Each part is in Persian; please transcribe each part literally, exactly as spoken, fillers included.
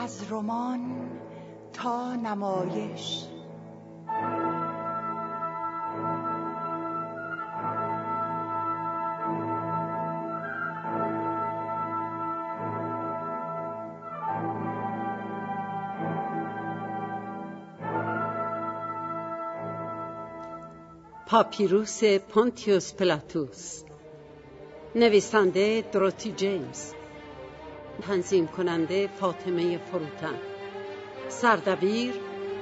از رمان تا نمایش. پاپیروس پونتیوس پیلاطوس، نویسنده دروتی جیمز، تنظیم کننده فاطمه فروتن، سردبیر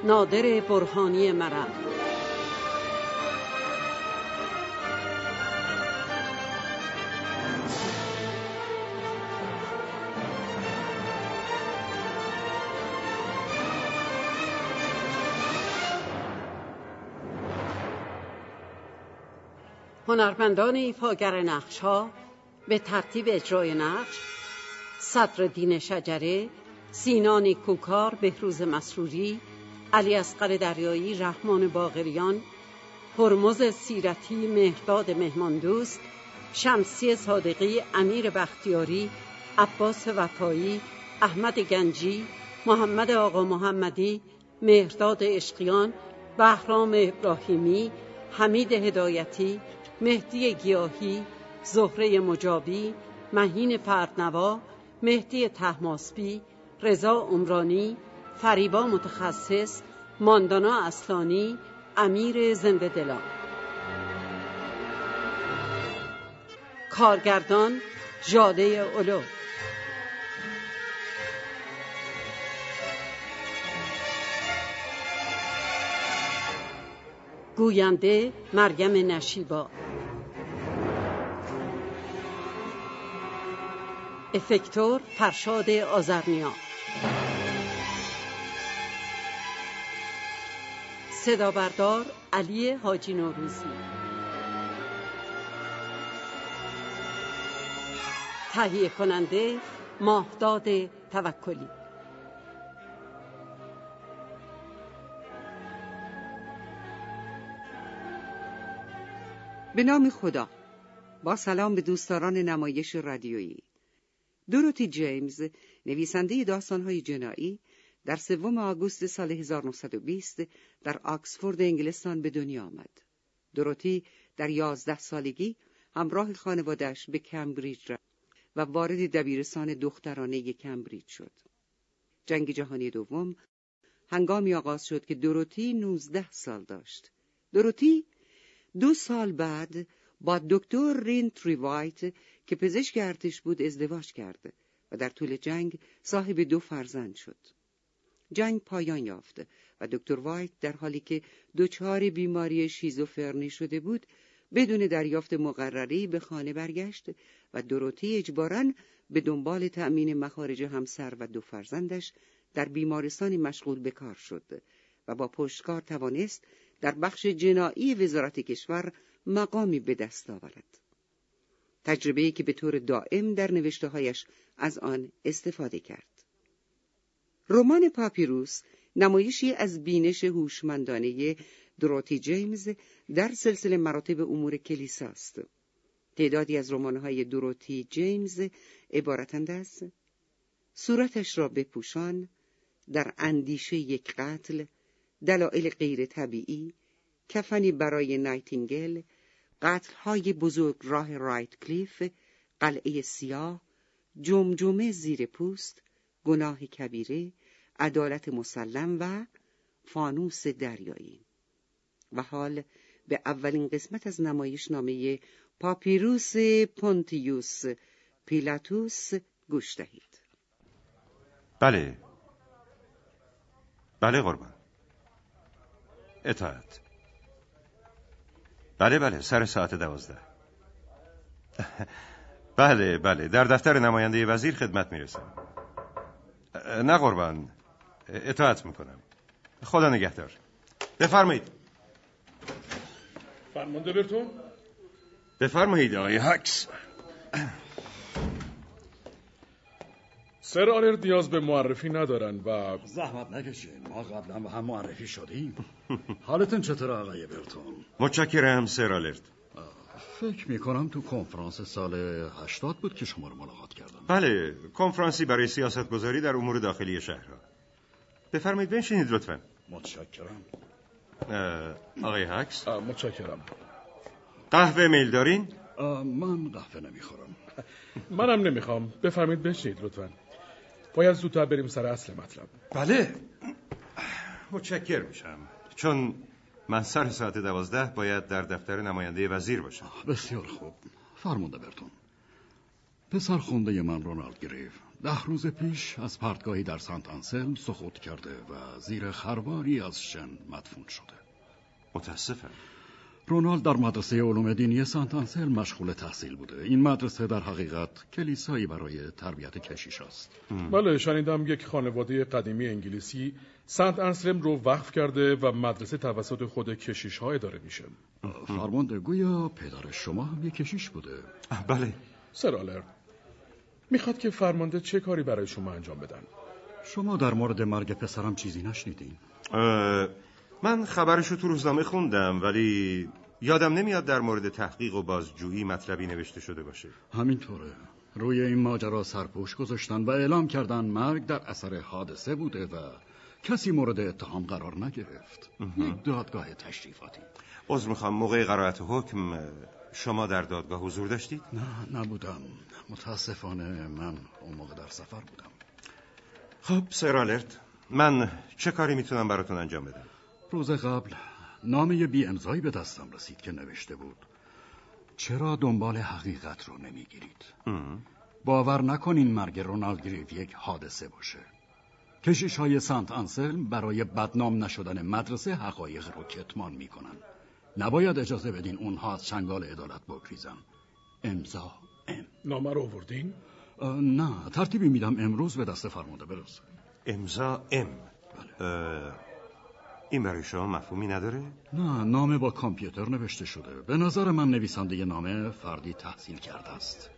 نادر برهانی مرم. هنرمندان ایفاگر نقش‌ها به ترتیب اجرای نقش: صدرالدین شجره، سینا نیکوکار، بهروز مسروری، علی اصغر دریایی، رحمان باقریان، هرمز سیرتی، مهداد مهماندوست، شمسی صادقی، امیر بختیاری، عباس وفایی، احمد گنجی، محمد آقا محمدی، مهرداد اشقیان، بهرام ابراهیمی، حمید هدایتی، مهدی گیاهی، زهره مجابی، مهین فردنوا، مهدی طهماسبی، رضا عمرانی، فریبا متخصص، ماندانا اصلانی، امیر زنده دلان. کارگردان: ژاله علو. گوینده: مریم نشیبا. افکتور: فرشاد آذرنیا. صدابردار: علی حاجی نوروزی. تهیه کننده: ماهداد توکلی. به نام خدا. با سلام به دوستداران نمایش رادیویی. دوروتی جیمز، نویسنده داستان‌های جنایی، در سوم آگوست سال هزار و نهصد و بیست در آکسفورد انگلستان به دنیا آمد. دوروتی در یازده سالگی همراه خانواده‌اش به کمبریج رفت و وارد دبیرستان دخترانه کمبریج شد. جنگ جهانی دوم هنگامی آغاز شد که دوروتی نوزده سال داشت. دوروتی دو سال بعد با دکتر رین تریوایت که پزشک ارتش بود ازدواج کرد و در طول جنگ صاحب دو فرزند شد. جنگ پایان یافت و دکتر وایت در حالی که دچار بیماری شیزوفرنی شده بود بدون دریافت مقرری به خانه برگشت و دوروتی اجباراً به دنبال تأمین مخارج همسر و دو فرزندش در بیمارستانی مشغول به کار شد و با پشتکار توانست در بخش جنایی وزارت کشور مقامی به دست آورد. تجربه‌ای که به طور دائم در نوشته‌هایش از آن استفاده کرد. رمان پاپیروس نمایشی از بینش هوشمندانه دوروتی جیمز در سلسله مراتب امور کلیساست. تعدادی از رمان‌های دوروتی جیمز عبارتند از: صورتش را بپوشان، در اندیشه یک قتل، دلایل غیر طبیعی، کفنی برای نایتینگل، قتل‌های بزرگ راه رایت کلیف، قلعه سیاه، جمجمه زیر پوست، گناه کبیره، عدالت مسلم و فانوس دریایی. و حال به اولین قسمت از نمایش نامه پاپیروس پونتیوس پیلاطوس گوش دهید. بله بله قربان، اطاعت. بله بله سر ساعت دوازده. بله بله در دفتر نماینده وزیر خدمت میرسم. نه قربان، اطاعت میکنم. خدا نگهدار. بفرمایید. فرمانده برتون. بفرمایید آقای هکس. سر آلرد نیاز به معرفی ندارن و زحمت نکشین، ما قبلا با هم معرفی شدیم. حالتون چطور آقای برتون؟ متشکرم سر آلرد. فکر میکنم تو کنفرانس سال هشتاد بود که شما رو ملاقات کردم. بله، کنفرانسی برای سیاست گذاری در امور داخلی شهرها. بفرمایید بنشینید لطفا. متشکرم. آقای هکس؟ متشکرم. قهوه میل دارین؟ من قهوه نمیخورم. منم نمیخوام. بفرمایید بنشینید لطفا. باید زودتر بریم سر اصل مطلب. بله، متشکر میشم، چون من سر ساعت دوازده باید در دفتر نماینده وزیر باشم. بسیار خوب، فرمانده برتون. پسر خونده من رونالد گریف ده روز پیش از پرتگاهی در سنت انسلم سقوط کرده و زیر خرواری از شن مدفون شده. متاسفم. رونالد در مدرسه علوم دینی سنت انسلم مشغول تحصیل بوده. این مدرسه در حقیقت کلیسایی برای تربیت کشیش است. بله، شنیدم یک خانواده قدیمی انگلیسی سنت انسلم رو وقف کرده و مدرسه توسط خود کشیش ها اداره میشه. فرمانده، گویا پدر شما هم یک کشیش بوده. بله. سر آلرد میخواد که فرمانده چه کاری برای شما انجام بدن؟ شما در مورد مرگ پسرم چیزی نشنیدین؟ اه... من خبرشو تو روزنامه خوندم، ولی یادم نمیاد در مورد تحقیق و بازجویی مطلبی نوشته شده باشه. همینطوره. روی این ماجرا سرپوش گذاشتن و اعلام کردن مرگ در اثر حادثه بوده و کسی مورد اتهام قرار نگرفت. یک دادگاه تشریفاتی. عذر میخوام، موقع قرائت حکم شما در دادگاه حضور داشتید؟ نه، نبودم. متاسفانه من اون موقع در سفر بودم. خب سر آلرد، من چه کاری میتونم براتون انجام بدم؟ روز قبل نامه بی امضایی به دستم رسید که نوشته بود چرا دنبال حقیقت رو نمیگیرید؟ باور نکنین مرگ رونالد گریف یک حادثه باشه. کشیش های سنت انسلم برای بدنام نشدن مدرسه حقایق رو کتمان میکنن. نباید اجازه بدین اونها از چنگال عدالت بگریزن. امضا ام. نامه رو آوردین؟ نه، ترتیبی میدم امروز به دست فرمانده برسه. امضا ام. بله. این برای شما مفهومی نداره؟ نه، نامه با کامپیوتر نوشته شده. به نظر من نویسنده نامه فردی تحصیل کرده است،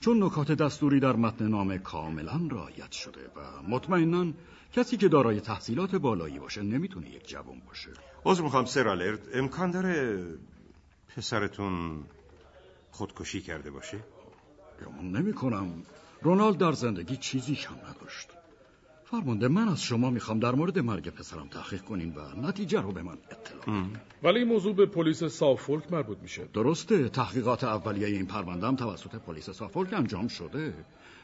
چون نکات دستوری در متن نامه کاملا رعایت شده و مطمئناً کسی که دارای تحصیلات بالایی باشه نمیتونه یک جوان باشه. عذر میخوام سر آلرد، امکان داره پسرتون خودکشی کرده باشه؟ گمان نمی‌کنم. رونالد در زندگی چیزی کم نداشت. فرمانده، من از شما میخوام در مورد مرگ پسرم تحقیق کنین و نتیجه رو به من اطلاع بدین. ولی این موضوع به پلیس سافولک مربوط میشه. درسته، تحقیقات اولیه این پرونده هم توسط پلیس سافولک انجام شده،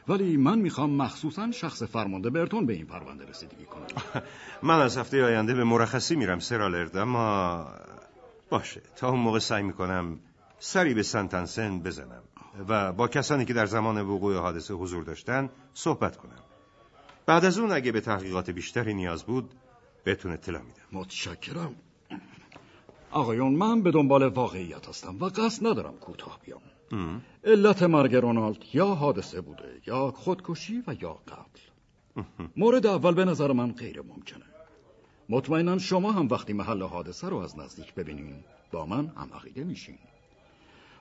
ولی من میخوام مخصوصاً شخص فرمانده برتون به این پرونده رسیدگی کنه. من از هفته آینده به مرخصی میرم سر آلرد، اما باشه، تا اون موقع سعی میکنم سری به سنت انسلم بزنم و با کسانی که در زمان وقوع حادثه حضور داشتن صحبت کنم. بعد از اون اگه به تحقیقات بیشتری نیاز بود بهتون اطلاع میدم. متشکرم. آقایون، من به دنبال واقعیت هستم و قصد ندارم کوتاه بیام. ام. علت مرگ رونالد یا حادثه بوده یا خودکشی و یا قتل. مورد اول به نظر من غیر ممکنه. مطمئناً شما هم وقتی محل حادثه رو از نزدیک ببینین با من هم عقیده میشین.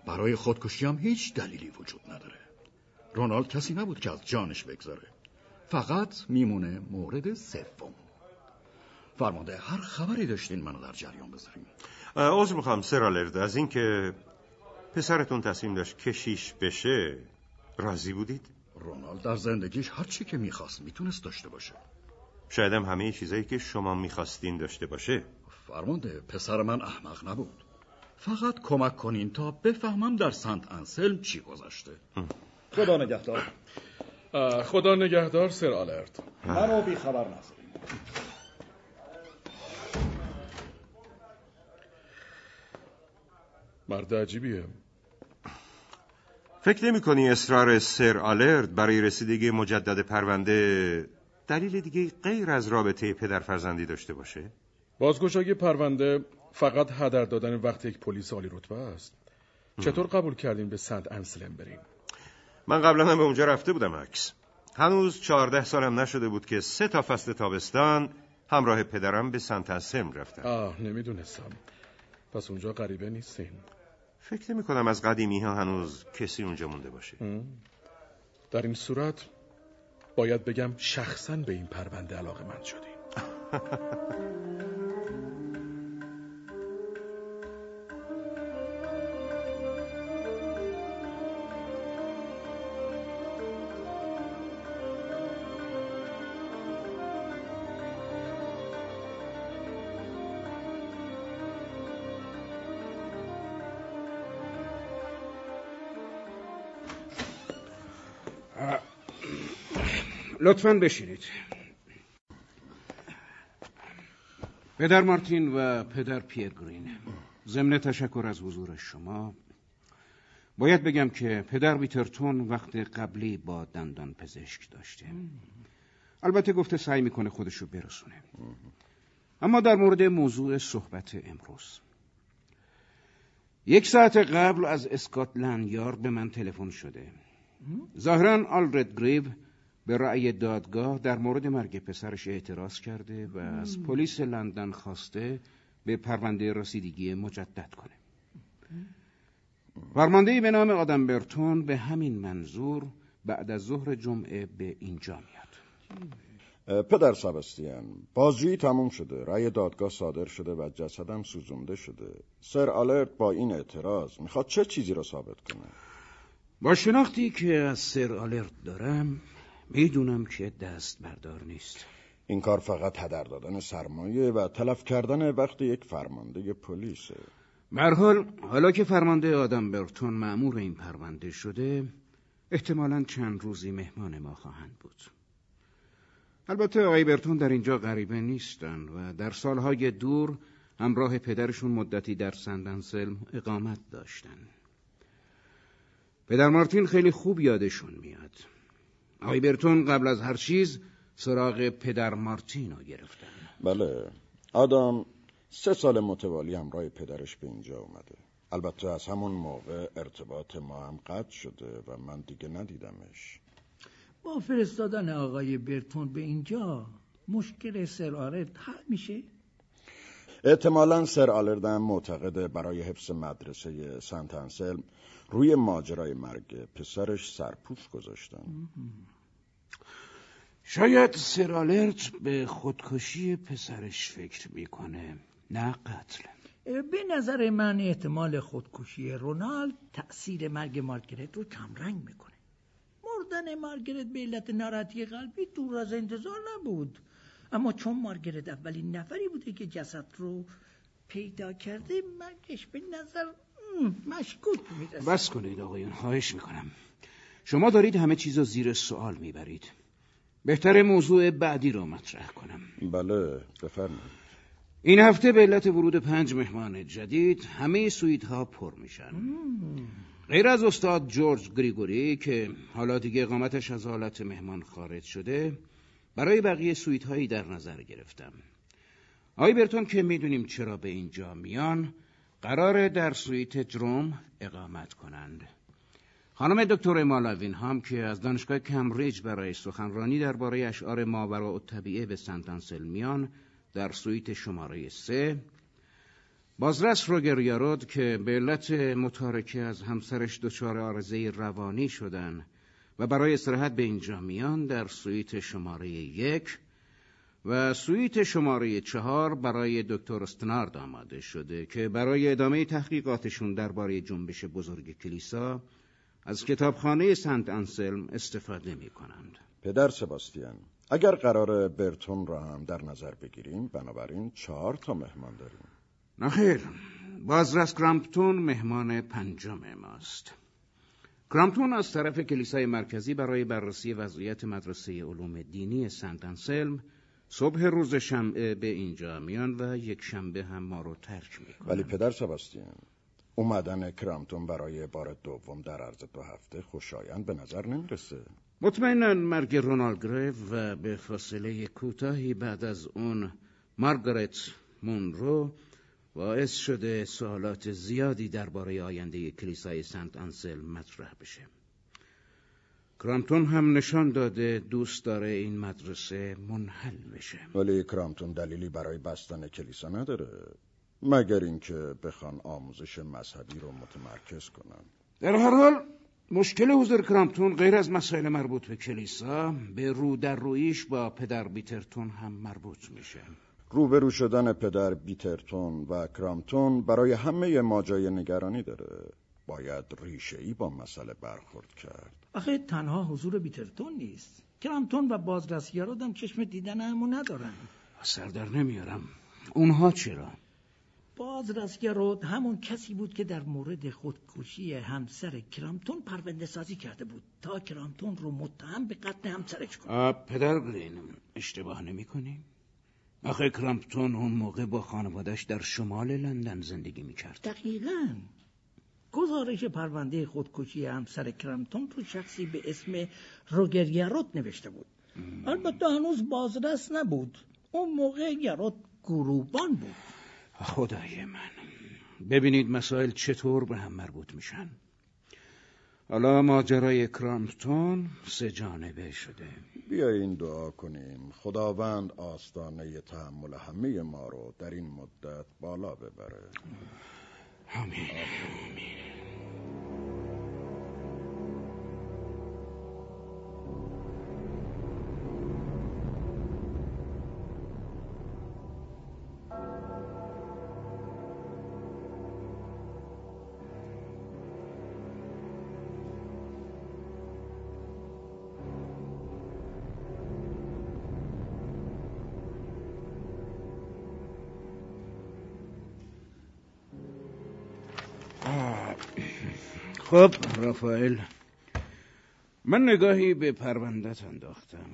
برای خودکشی هم هیچ دلیلی وجود نداره. رونالد کسی نبود که از جانش بگذاره. فقط میمونه مورد سوم. فرمانده، هر خبری داشتین منو در جریان بذارین. عذر میخوام سر آلرد، از این که پسرتون تصمیم داشت کشیش بشه راضی بودید؟ رونالد در زندگیش هر چی که میخواست میتونست داشته باشه. شاید هم همه چیزایی که شما میخواستین داشته باشه. فرمانده، پسر من احمق نبود. فقط کمک کنین تا بفهمم در سنت انسلم چی گذشته. خدا نگهدار. خدا نگهدار سر آلرد. منو بی خبر نذارید. مرد عجیبیه. فکر نمی کنی اصرار سر آلرد برای رسیدگی مجدد پرونده دلیل دیگه غیر از رابطه پدر فرزندی داشته باشه؟ بازگشایی پرونده فقط هدر دادن وقت یک پلیس عالی رتبه است. چطور قبول کردین به سنت انسلم بریم؟ من قبلا هم به اونجا رفته بودم عکس. هنوز چهارده سالم نشده بود که سه تا فصل تابستان همراه پدرم به سنت انسلم رفتم. آه، نمیدونستم. پس اونجا غریبه نیستین. فکر نمی کنم از قدیمی ها هنوز کسی اونجا مونده باشه. ام. در این صورت باید بگم شخصا به این پرونده علاقه‌مند شدین. لطفاً بشینید. پدر مارتین و پدر پیر گرین، ضمن تشکر از حضور شما باید بگم که پدر ویترتون وقت قبلی با دندان پزشک داشته. البته گفته سعی میکنه خودشو برسونه. اما در مورد موضوع صحبت امروز، یک ساعت قبل از اسکاتلند یارد به من تلفن شده. ظاهراً آلفرد گریو به رأی دادگاه در مورد مرگ پسرش اعتراض کرده و از پلیس لندن خواسته به پرونده رسیدگی مجدد کنه. فرماندهی به نام آدم برتون به همین منظور بعد از ظهر جمعه به اینجا میاد. پدر سبستیان، بازجویی تموم شده، رأی دادگاه صادر شده و جسدم سوزونده شده. سر آلرد با این اعتراض میخواد چه چیزی رو ثابت کنه؟ با شناختی که از سر آلرد دارم میدونم که دست بردار نیست. این کار فقط هدر دادن سرمایه و تلف کردن وقت یک فرمانده پلیسه. به هر حال حالا که فرمانده آدم برتون مأمور این پرونده شده، احتمالاً چند روزی مهمان ما خواهند بود. البته آقای برتون در اینجا غریبه نیستند و در سالهای دور همراه پدرشون مدتی در سنت انسلم اقامت داشتند. پدر مارتین خیلی خوب یادشون میاد. آقای برتون قبل از هر چیز سراغ پدر مارتین رو گرفتن. بله، آدم سه سال متوالی همراه پدرش به اینجا اومده. البته از همون موقع ارتباط ما هم قطع شده و من دیگه ندیدمش. با فرستادن آقای برتون به اینجا مشکل سر آلرد حل میشه؟ احتمالاً سر آلرد هم معتقده برای حفظ مدرسه سنت انسلم روی ماجرای مرگ پسرش سرپوش گذاشتن. شاید سر آلرد به خودکشی پسرش فکر میکنه، نه قتل. به نظر من احتمال خودکشی رونالد تأثیر مرگ مارگرت رو کمرنگ میکنه. مردن مارگرت به علت ناراحتی قلبی دور از انتظار نبود، اما چون مارگرت اولین نفری بوده که جسد رو پیدا کرده، مرگش به نظر مشکوک میرسه. بس کنید آقایون، خواهش میکنم. شما دارید همه چیز رو زیر سوال میبرید. بهتر موضوع بعدی رو مطرح کنم. بله، بفرمایید. این هفته به علت ورود پنج مهمان جدید همه سویت ها پر میشن. غیر از استاد جورج گریگوری که حالا دیگه اقامتش از حالت مهمان خارج شده، برای بقیه سویت هایی در نظر گرفتم. آقای برتون که میدونیم چرا به اینجا میان، قراره در سویت دروم اقامت کنند. خانم دکتر مالوین هم که از دانشگاه کمبریج برای سخنرانی درباره اشعار ماوراء الطبیعه به سنت انسلمیان در سویت شماره سه، بازرس روگر یارود که به علت متارکه از همسرش دچار عارضه روانی شدن و برای استراحت به اینجا میان در سویت شماره یک، و سویت شماره چهار برای دکتر استنارد آماده شده که برای ادامه تحقیقاتشون درباره جنبش بزرگ کلیسا از کتابخانه سنت انسلم استفاده می کنند. پدر سباستیان، اگر قرار برتون را هم در نظر بگیریم، بنابراین چهار تا مهمان داریم. نخیر، بازرس کرامپتون مهمان پنجم ماست. کرامپتون از طرف کلیسای مرکزی برای بررسی وضعیت مدرسه علوم دینی سنت انسلم صبح روز شنبه به اینجا میان و یک شنبه هم ما رو ترک می کنند. ولی پدر سباستیان، اومدن کرامپتون برای بار دوم در عرض دو هفته خوشایند به نظر نمیرسه. مطمئناً مرگ رونالد گریف و به فاصله کوتاهی بعد از اون مارگارت مونرو باعث شده سوالات زیادی درباره آینده کلیسای سنت انسلم مطرح بشه. کرامپتون هم نشان داده دوست داره این مدرسه منحل بشه. ولی کرامپتون دلیلی برای بستن کلیسا نداره، مگر اینکه بخوان آموزش مذهبی رو متمرکز کنن. در هر حال مشکل حضور کرامپتون غیر از مسائل مربوط به کلیسا، به رو در رویش با پدر بیترتون هم مربوط میشه. روبرو شدن پدر بیترتون و کرامپتون برای همه ما جای نگرانی داره. باید ریشه‌ای با مسئله برخورد کرد. آخه تنها حضور بیترتون نیست، کرامپتون و بازرس یارود هم چشم دیدن همو ندارن. سردر نمیارم. اونها چرا؟ آزرس یارود همون کسی بود که در مورد خودکشی همسر کرامتون پرونده سازی کرده بود تا کرامتون رو متهم به قتل همسرش کنه. پدر گرین اشتباه نمی کنیم؟ آخه کرامتون اون موقع با خانوادش در شمال لندن زندگی می کرد. دقیقاً. گزارش پرونده خودکشی همسر کرامتون رو شخصی به اسم روگر یارود نوشته بود. ام. البته هنوز بازرس نبود. اون موقع یارود گروبان بود. خدای من، ببینید مسائل چطور به هم مربوط میشن. حالا ماجرای کرامتون سه جانبه شده. بیایین دعا کنیم خداوند آستانه تحمل همه ما رو در این مدت بالا ببره. آمین. آمین. خب رافائل، من نگاهی به پروندت انداختم.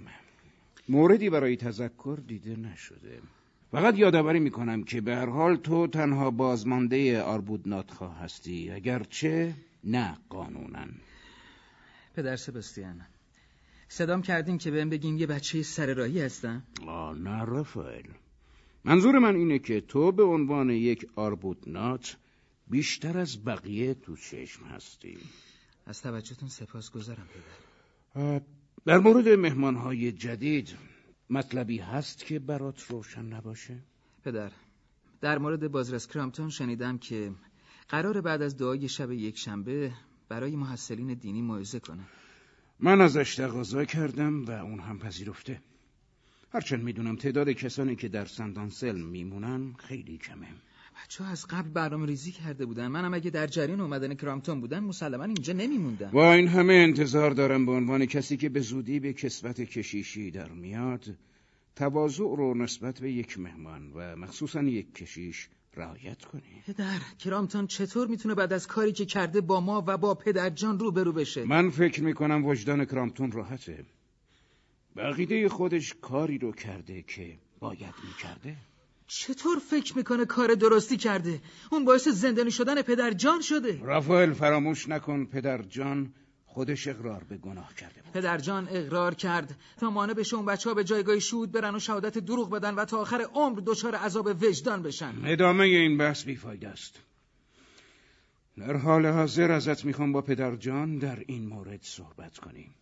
موردی برای تذکر دیده نشده. فقط یادآوری میکنم که به هر حال تو تنها بازمانده آربودناتخواه هستی، اگرچه نه قانونا. پدر سباستیان، صدام کردین که بهم بگین یه بچه سرراهی هستم؟ آه نه رافائل، منظور من اینه که تو به عنوان یک آربودنات بیشتر از بقیه تو چشم هستی. از توجهتون سپاسگزارم پدر. در مورد مهمانهای جدید مطلبی هست که برات روشن نباشه؟ پدر، در مورد بازرس کرامتون شنیدم که قرار بعد از دعای شب یک شنبه برای محصلین دینی موعظه کنه. من ازش تقاضا کردم و اون هم پذیرفته. هرچند میدونم تعداد کسانی که در سنت آنسلم میمونن خیلی کمه. بچه از قبل برنامه ریزی کرده بودن. منم اگه در جریان اومدن کرامتون بودم مسلماً اینجا نمیموندم. با این همه انتظار دارم به عنوان کسی که به زودی به کسوت کشیشی در میاد تواضع رو نسبت به یک مهمان و مخصوصاً یک کشیش رعایت کنی. پدر، کرامتون چطور میتونه بعد از کاری که کرده با ما و با پدرجان روبرو بشه؟ من فکر میکنم وجدان کرامتون راحته. به عقیده خودش کاری رو کرده که باید میکرده. چطور فکر میکنه کار درستی کرده؟ اون باعث زندانی شدن پدر جان شده. رافائل، فراموش نکن پدر جان خودش اقرار به گناه کرده بود. پدر جان اقرار کرد تا مانع بشه اون بچه ها به جایگاه شهود برن و شهادت دروغ بدن و تا آخر عمر دچار عذاب وجدان بشن. ادامه این بحث بیفایده است. در حال حاضر ازت میخوام با پدر جان در این مورد صحبت کنیم.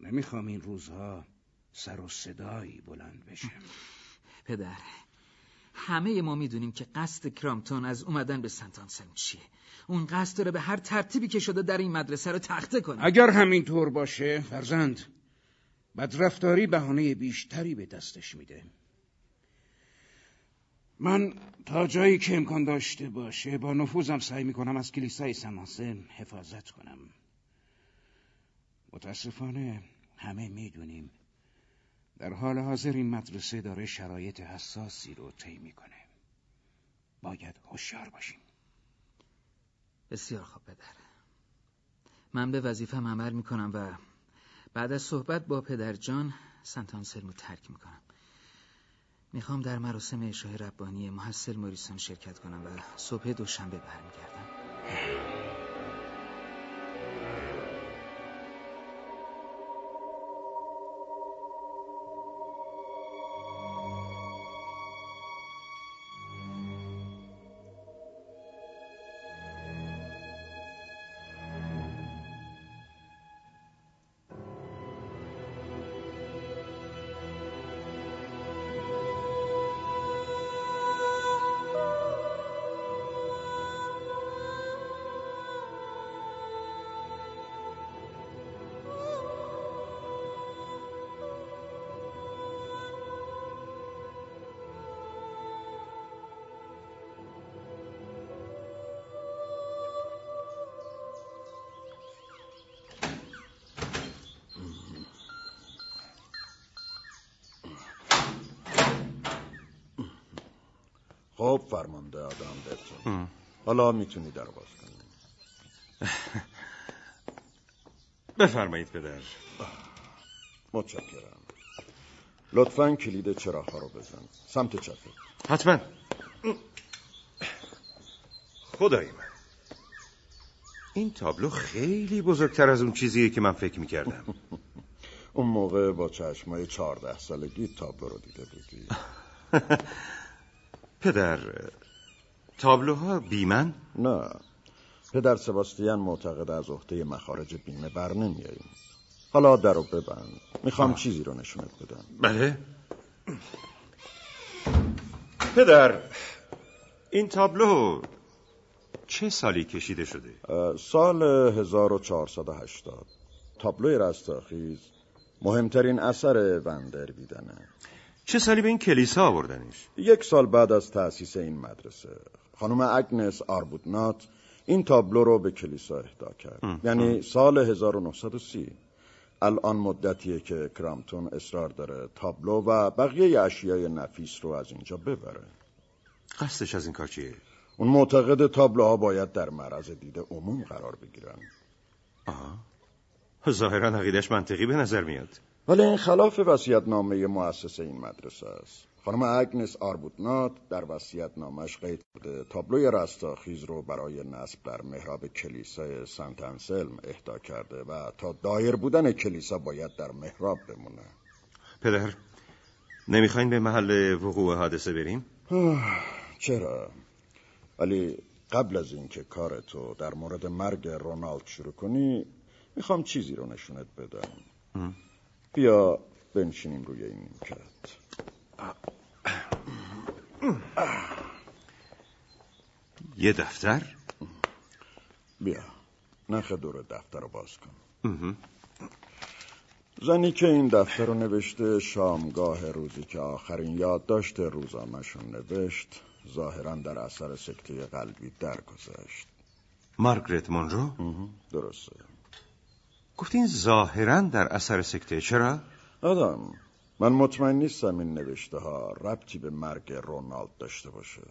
نمیخوام این روزها سر و صدایی بلند بشه. پدر، همه ما میدونیم که قصد کرامتون از اومدن به سنت آنسلم چیه. اون قصد داره به هر ترتیبی که شده در این مدرسه رو تخته کنه. اگر همین طور باشه فرزند، بدرفتاری بهانه بیشتری به دستش میده. من تا جایی که امکان داشته باشه با نفوذم سعی میکنم از کلیسای سنت آنسلم حفاظت کنم. متاسفانه همه میدونیم در حال حاضر این مدرسه داره شرایط حساسی رو طی میکنه. باید هوشیار باشیم. بسیار خوب پدر، من به وظیفه‌ام عمل میکنم و بعد از صحبت با پدر جان سنت آنسلم رو ترک میکنم. میخوام در مراسم عشای ربانی محصل موریسون شرکت کنم و صبح دوشنبه برمیگردم. خب فرمانده آدم برسون، حالا میتونی در باز کنی. بفرمایید پدر. متشکرم. لطفاً کلید چراغ‌ها رو بزن سمت چپ. حتما. خدای من، این تابلو خیلی بزرگتر از اون چیزیه که من فکر میکردم. اون موقع با چشمای چهارده سالگی تابلو رو دیده بودی. پدر، تابلوها بیمن؟ نه، پدر سباستین معتقد از عهده مخارج بیمه بر نمیاییم. حالا در رو ببند، میخوام آه. چیزی رو نشونت بدم. بله پدر، این تابلو چه سالی کشیده شده؟ سال هزار و چهارصد و هشتاد. تابلوی رستاخیز، مهمترین اثر وندربیدنه. چه سالی به این کلیسا آوردنش؟ یک سال بعد از تأسیس این مدرسه. خانم اگنس آربودنات این تابلو رو به کلیسا اهدا کرد. ام. یعنی ام. سال هزار و نهصد و سی. الان مدتیه که کرامتون اصرار داره تابلو و بقیه اشیای نفیس رو از اینجا ببره. قصدش از این کار چیه؟ اون معتقد تابلوها باید در معرض دید عموم قرار بگیرن. آها، ظاهرا عقیده‌اش منطقی به نظر میاد. ولی این خلاف وصیت‌نامه مؤسسه این مدرسه است. خانم اگنس آربودنات در وصیت‌نامه‌اش قید کرده تابلوی رستاخیز رو برای نصب در محراب کلیسای سنت انسلم اهدا کرده و تا دایر بودن کلیسا باید در محراب بمونه. پدر، نمیخواین به محل وقوع حادثه بریم؟ چرا؟ ولی قبل از اینکه کارتو در مورد مرگ رونالد شروع کنی، میخوام چیزی رو نشونت بدم. ام. بیا بنشینیم روی این نیمکت. یه دفتر؟ بیا نخ دور دفتر رو باز کن. امه. زنی که این دفتر رو نوشته شامگاه روزی که آخرین یادداشت روزنامه‌شون نوشت ظاهراً در اثر سکته قلبی درگذشت. مارگرت مونرو؟ درسته. گفتین ظاهراً در اثر سکته، چرا؟ آدم، من مطمئن نیستم این نوشته ها ربطی به مرگ رونالد داشته باشه.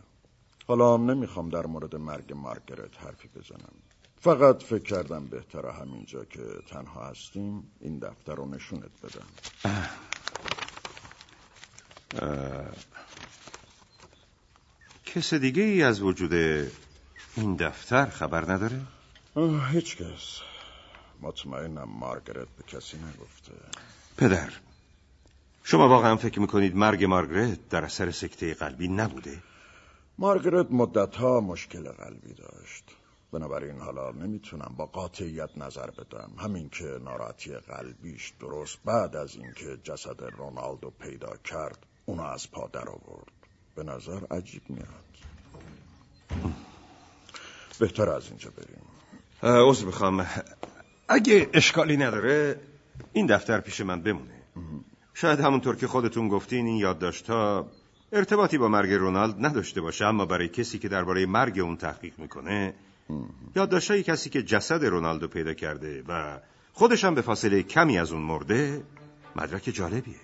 حالا هم نمیخوام در مورد مرگ مارگرت حرفی بزنم. فقط فکر کردم بهتره همینجا که تنها هستیم این دفتر رو نشونت بدم. اه. اه. کس دیگه ای از وجود این دفتر خبر نداره؟ هیچ کس. مطمئنم مارگرت به کسی نگفته. پدر، شما واقعا فکر میکنید مرگ مارگرت در اثر سکته قلبی نبوده؟ مارگرت مدتها مشکل قلبی داشت، بنابراین حالا نمیتونم با قاطعیت نظر بدم. همین که ناراحتی قلبیش درست بعد از اینکه جسد رونالدو پیدا کرد اونو از پا در آورد به نظر عجیب میاد. بهتر از اینجا بریم. عذر میخوام، اگه اشکالی نداره این دفتر پیش من بمونه. شاید همونطور که خودتون گفتین این یادداشت‌ها ارتباطی با مرگ رونالد نداشته باشه، اما برای کسی که درباره مرگ اون تحقیق میکنه یادداشت‌های کسی که جسد رونالدو پیدا کرده و خودش هم به فاصله کمی از اون مرده مدرک جالبیه.